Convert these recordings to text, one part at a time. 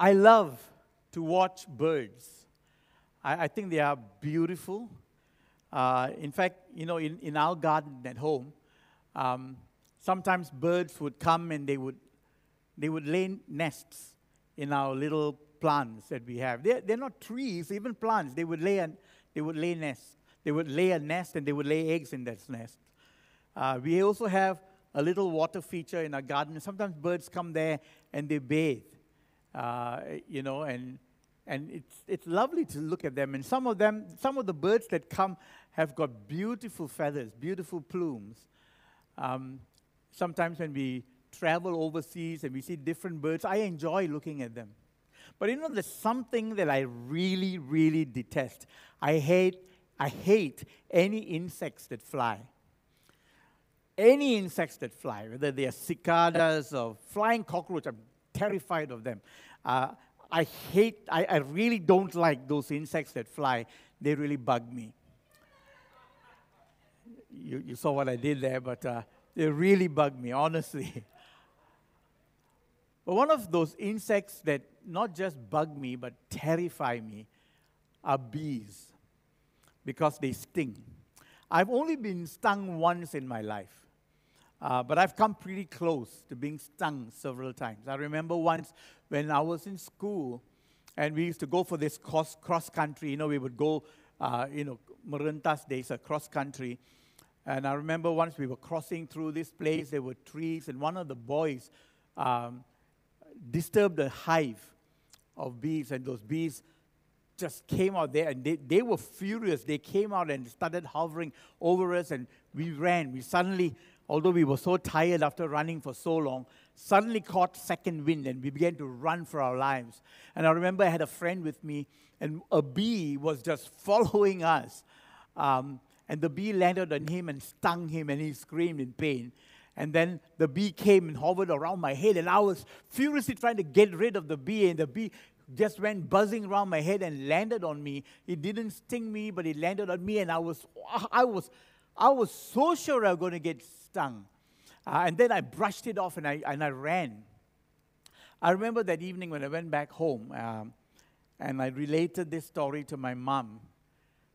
I love to watch birds. I think they are beautiful. In fact, you know, in our garden at home, sometimes birds would come and they would lay nests in our little plants that we have. They're not trees, even plants. They would lay nests. They would lay a nest and they would lay eggs in that nest. We also have a little water feature in our garden. Sometimes birds come there and they bathe. You know, and it's lovely to look at them. And some of the birds that come have got beautiful feathers, beautiful plumes. Sometimes when we travel overseas and we see different birds, I enjoy looking at them. But you know, there's something that I really, really detest. I hate any insects that fly. Any insects that fly, whether they are cicadas or flying cockroaches, I'm terrified of them. I really don't like those insects that fly. They really bug me. You saw what I did there, but they really bug me, honestly. But one of those insects that not just bug me, but terrify me are bees, because they sting. I've only been stung once in my life, but I've come pretty close to being stung several times. I remember once when I was in school, and we used to go for this cross-country. You know, we would go, Marantas days, cross-country. And I remember once we were crossing through this place, there were trees, and one of the boys disturbed a hive of bees, and those bees just came out there, and they were furious. They came out and started hovering over us, and we ran. We suddenly, although we were so tired after running for so long, suddenly caught second wind, and we began to run for our lives. And I remember I had a friend with me, and a bee was just following us. And the bee landed on him and stung him, and he screamed in pain. And then the bee came and hovered around my head, and I was furiously trying to get rid of the bee, and the bee just went buzzing around my head and landed on me. It didn't sting me, but it landed on me, and I was so sure I was going to get stung. And then I brushed it off, and I ran. I remember that evening when I went back home, and I related this story to my mom.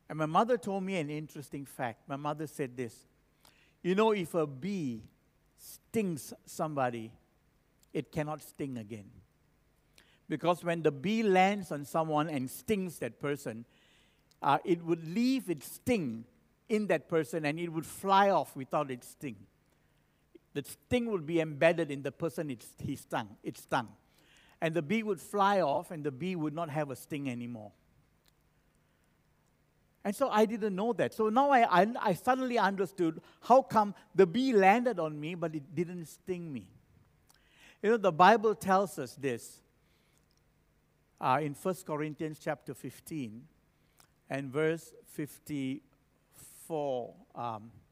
And my mother told me an interesting fact. My mother said this, you know, if a bee stings somebody, it cannot sting again. Because when the bee lands on someone and stings that person, it would leave its sting in that person and it would fly off without its sting. The sting would be embedded in the person it stung. And the bee would fly off and the bee would not have a sting anymore. And so I didn't know that. So now I suddenly understood how come the bee landed on me, but it didn't sting me. You know, the Bible tells us this. In 1 Corinthians chapter 15 and verse 54,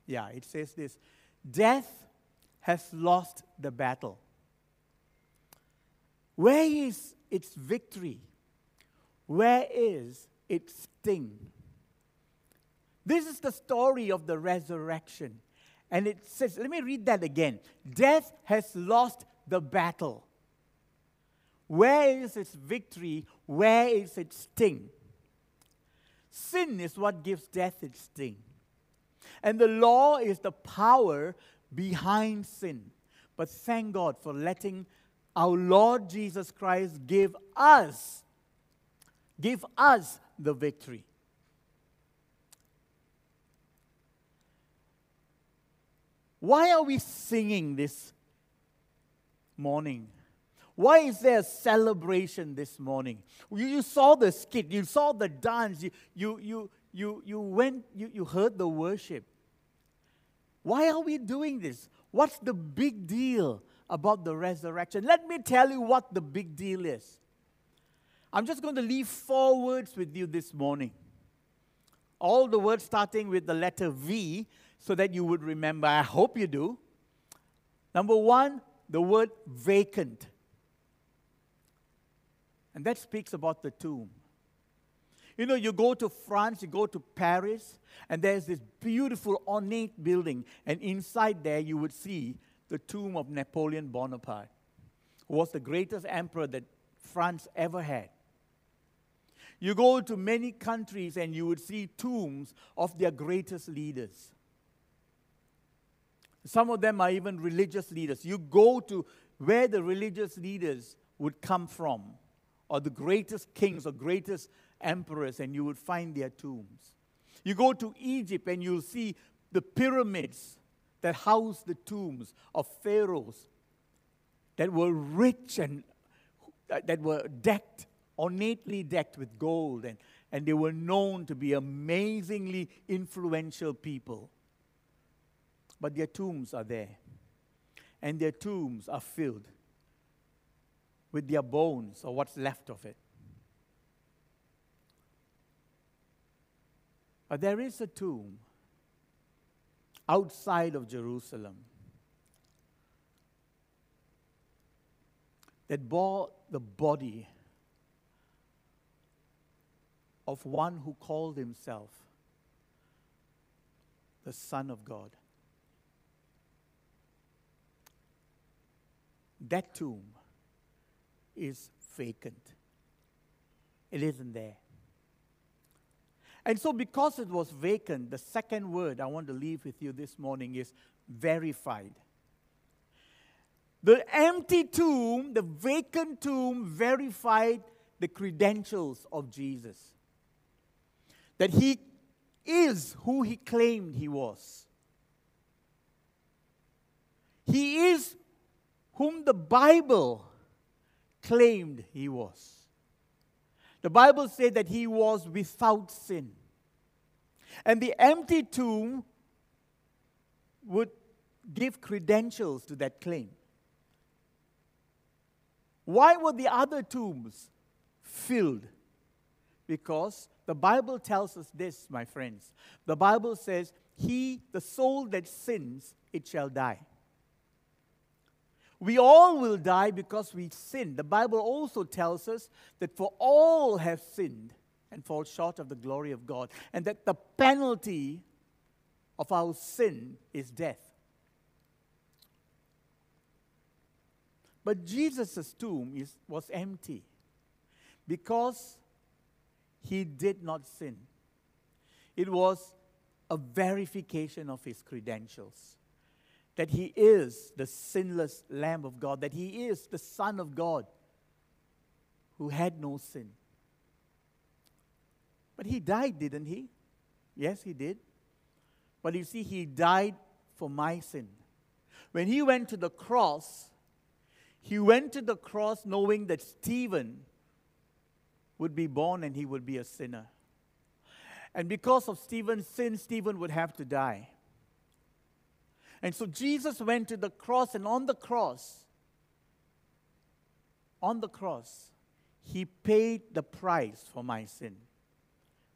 it says this, death has lost the battle. Where is its victory? Where is its sting? This is the story of the resurrection. And it says, let me read that again. Death has lost the battle. Where is its victory? Where is its sting? Sin is what gives death its sting. And the law is the power behind sin. But thank God for letting our Lord Jesus Christ give us the victory. Why are we singing this morning? Why is there a celebration this morning? You saw the skit, you saw the dance, you heard the worship. Why are we doing this? What's the big deal about the resurrection? Let me tell you what the big deal is. I'm just going to leave 4 words with you this morning. All the words starting with the letter V so that you would remember. I hope you do. Number 1, the word vacant. And that speaks about the tomb. You know, you go to France, you go to Paris, and there's this beautiful, ornate building. And inside there, you would see the tomb of Napoleon Bonaparte, who was the greatest emperor that France ever had. You go to many countries and you would see tombs of their greatest leaders. Some of them are even religious leaders. You go to where the religious leaders would come from, or the greatest kings or greatest emperors, and you would find their tombs. You go to Egypt and you'll see the pyramids that house the tombs of pharaohs that were rich and that were decked, ornately decked with gold, and they were known to be amazingly influential people. But their tombs are there, and their tombs are filled with their bones, or what's left of it. But there is a tomb outside of Jerusalem that bore the body of one who called himself the Son of God. That tomb is vacant. It isn't there. And so because it was vacant, the second word I want to leave with you this morning is verified. The empty tomb, the vacant tomb, verified the credentials of Jesus. That he is who he claimed he was. He is whom the Bible claimed he was. The Bible said that he was without sin. And the empty tomb would give credentials to that claim. Why were the other tombs filled? Because the Bible tells us this, my friends. The Bible says, the soul that sins, it shall die. We all will die because we sin. The Bible also tells us that for all have sinned and fall short of the glory of God, and that the penalty of our sin is death. But Jesus' tomb was empty because he did not sin. It was a verification of his credentials. That he is the sinless Lamb of God, that he is the Son of God who had no sin. But he died, didn't he? Yes, he did. But you see, he died for my sin. When he went to the cross knowing that Stephen would be born and he would be a sinner. And because of Stephen's sin, Stephen would have to die. And so Jesus went to the cross, and on the cross, he paid the price for my sin.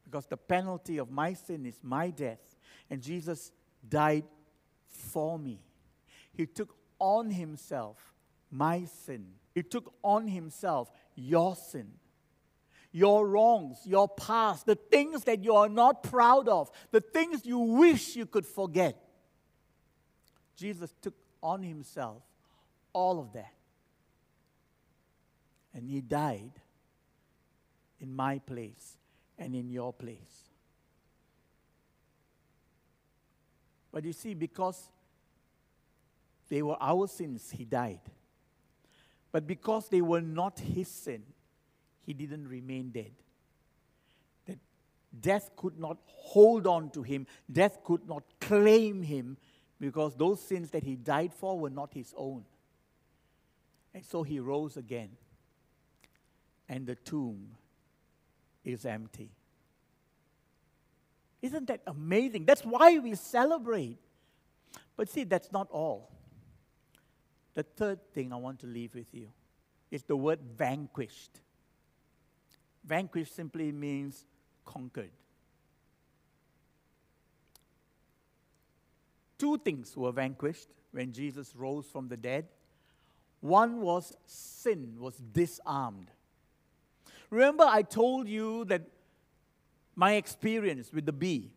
Because the penalty of my sin is my death, and Jesus died for me. He took on himself my sin. He took on himself your sin, your wrongs, your past, the things that you are not proud of, the things you wish you could forget. Jesus took on himself all of that. And he died in my place and in your place. But you see, because they were our sins, he died. But because they were not his sin, he didn't remain dead. That death could not hold on to him. Death could not claim him. Because those sins that he died for were not his own. And so he rose again. And the tomb is empty. Isn't that amazing? That's why we celebrate. But see, that's not all. The third thing I want to leave with you is the word vanquished. Vanquished simply means conquered. Two things were vanquished when Jesus rose from the dead. One was sin was disarmed. Remember, I told you that my experience with the bee,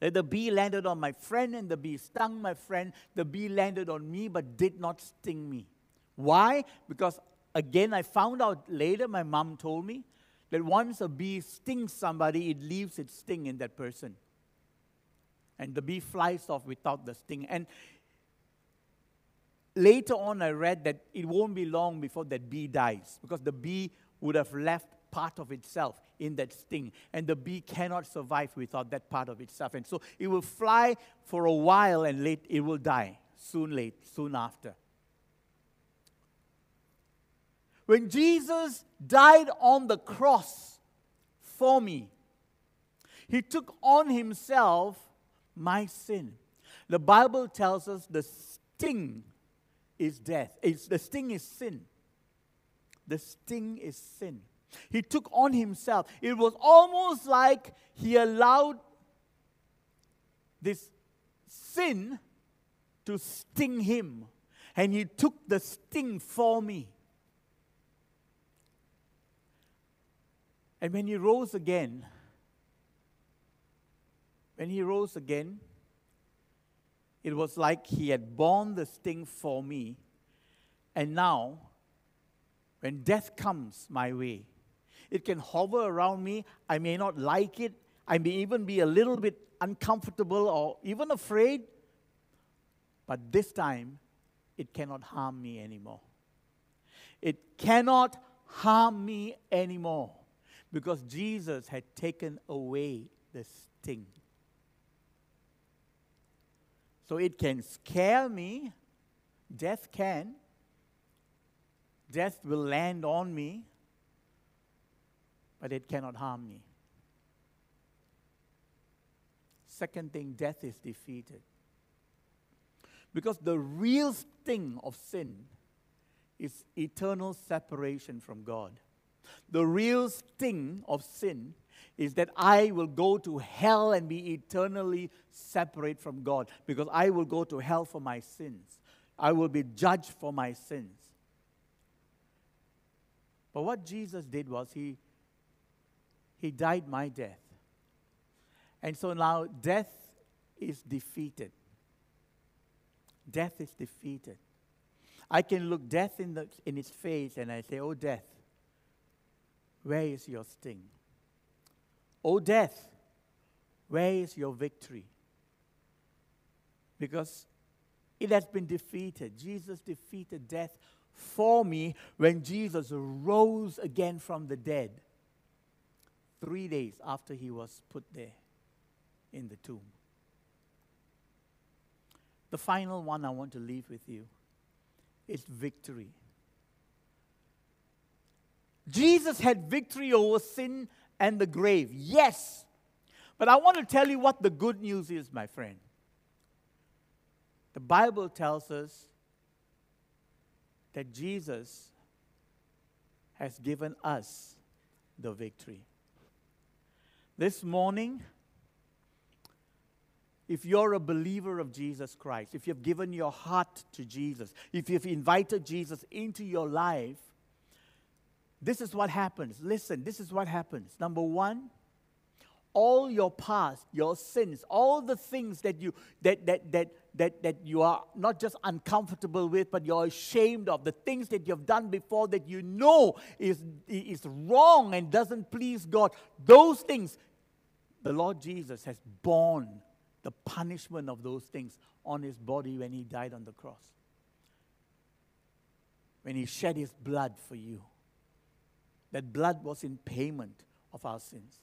that the bee landed on my friend and the bee stung my friend. The bee landed on me but did not sting me. Why? Because Again, I found out later, my mom told me, that once a bee stings somebody, it leaves its sting in that person. And the bee flies off without the sting. And later on, I read that it won't be long before that bee dies, because the bee would have left part of itself in that sting, and the bee cannot survive without that part of itself. And so it will fly for a while, and late it will die, soon after. When Jesus died on the cross for me, He took on Himself my sin. The Bible tells us the sting is death. The sting is sin. The sting is sin. He took on Himself. It was almost like He allowed this sin to sting Him, and He took the sting for me. And when He rose again, it was like He had borne the sting for me. And now, when death comes my way, it can hover around me. I may not like it. I may even be a little bit uncomfortable or even afraid. But this time, it cannot harm me anymore. It cannot harm me anymore, because Jesus had taken away the sting. So it can scare me. Death can. Death will land on me. But it cannot harm me. Second thing, death is defeated. Because the real sting of sin is eternal separation from God. The real sting of sin is that I will go to hell and be eternally separate from God, because I will go to hell for my sins. I will be judged for my sins. But what Jesus did was He died my death. And so now death is defeated. Death is defeated. I can look death in its face and I say, "Oh, death, where is your sting? Oh, death, where is your victory?" Because it has been defeated. Jesus defeated death for me when Jesus rose again from the dead 3 days after He was put there in the tomb. The final one I want to leave with you is victory. Jesus had victory over sin and the grave, yes. But I want to tell you what the good news is, my friend. The Bible tells us that Jesus has given us the victory. This morning, if you're a believer of Jesus Christ, if you've given your heart to Jesus, if you've invited Jesus into your life, this is what happens. Listen, this is what happens. Number one, all your past, your sins, all the things that you are not just uncomfortable with, but you're ashamed of, the things that you've done before that you know is wrong and doesn't please God, those things, the Lord Jesus has borne the punishment of those things on His body when He died on the cross, when He shed His blood for you. That blood was in payment of our sins.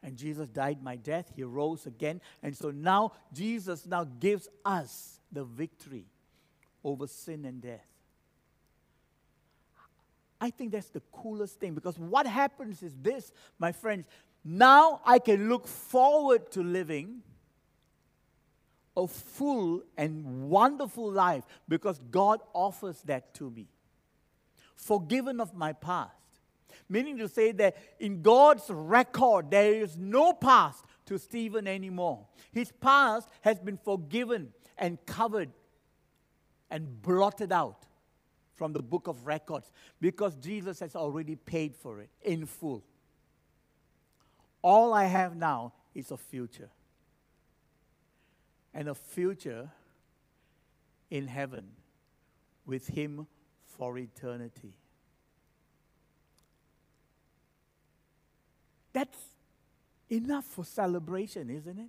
And Jesus died my death. He rose again. And so now, Jesus now gives us the victory over sin and death. I think that's the coolest thing, because what happens is this, my friends. Now I can look forward to living a full and wonderful life, because God offers that to me. Forgiven of my past. Meaning to say that in God's record, there is no past to Stephen anymore. His past has been forgiven and covered and blotted out from the book of records, because Jesus has already paid for it in full. All I have now is a future. And a future in heaven with him for eternity. That's enough for celebration, isn't it?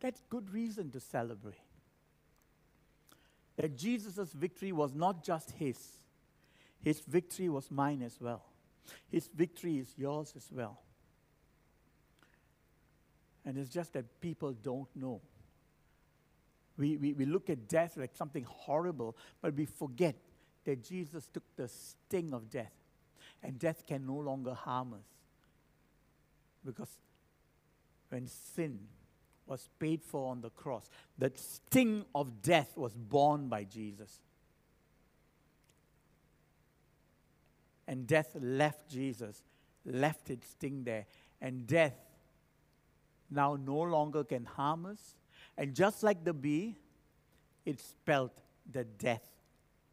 That's good reason to celebrate. That Jesus' victory was not just his. His victory was mine as well. His victory is yours as well. And it's just that people don't know. We look at death like something horrible, but we forget that Jesus took the sting of death. And death can no longer harm us. Because when sin was paid for on the cross, the sting of death was borne by Jesus. And death left Jesus, left its sting there. And death now no longer can harm us. And just like the bee, it spelt the death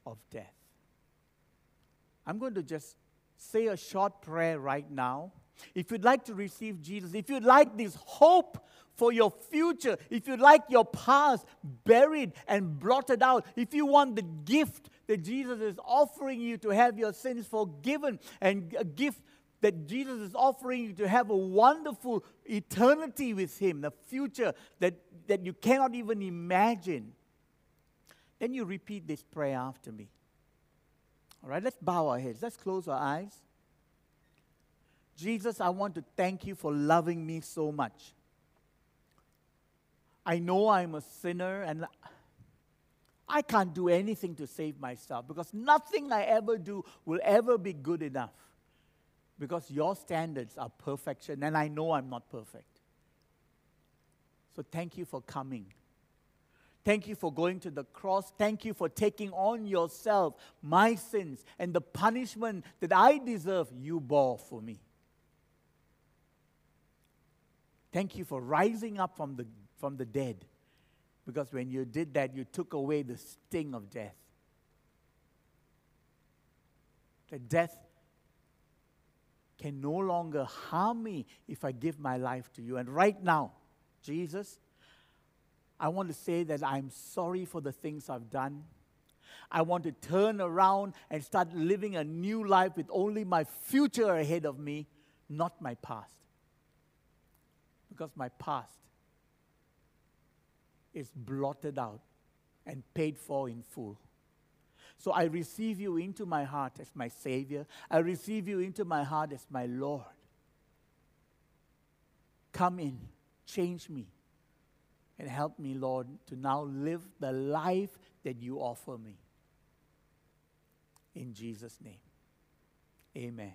of death. I'm going to just say a short prayer right now. If you'd like to receive Jesus, if you'd like this hope for your future, if you'd like your past buried and blotted out, if you want the gift that Jesus is offering you to have your sins forgiven, and a gift that Jesus is offering you to have a wonderful eternity with him, the future that you cannot even imagine, then you repeat this prayer after me. All right, let's bow our heads. Let's close our eyes. Jesus, I want to thank you for loving me so much. I know I'm a sinner and I can't do anything to save myself, because nothing I ever do will ever be good enough, because your standards are perfection and I know I'm not perfect. So thank you for coming. Thank you for going to the cross. Thank you for taking on yourself my sins and the punishment that I deserve, you bore for me. Thank you for rising up from the dead, because when you did that, you took away the sting of death. That death can no longer harm me if I give my life to you. And right now, Jesus, I want to say that I'm sorry for the things I've done. I want to turn around and start living a new life with only my future ahead of me, not my past. Because my past is blotted out and paid for in full. So I receive you into my heart as my Savior. I receive you into my heart as my Lord. Come in, change me. And help me, Lord, to now live the life that you offer me. In Jesus' name, amen.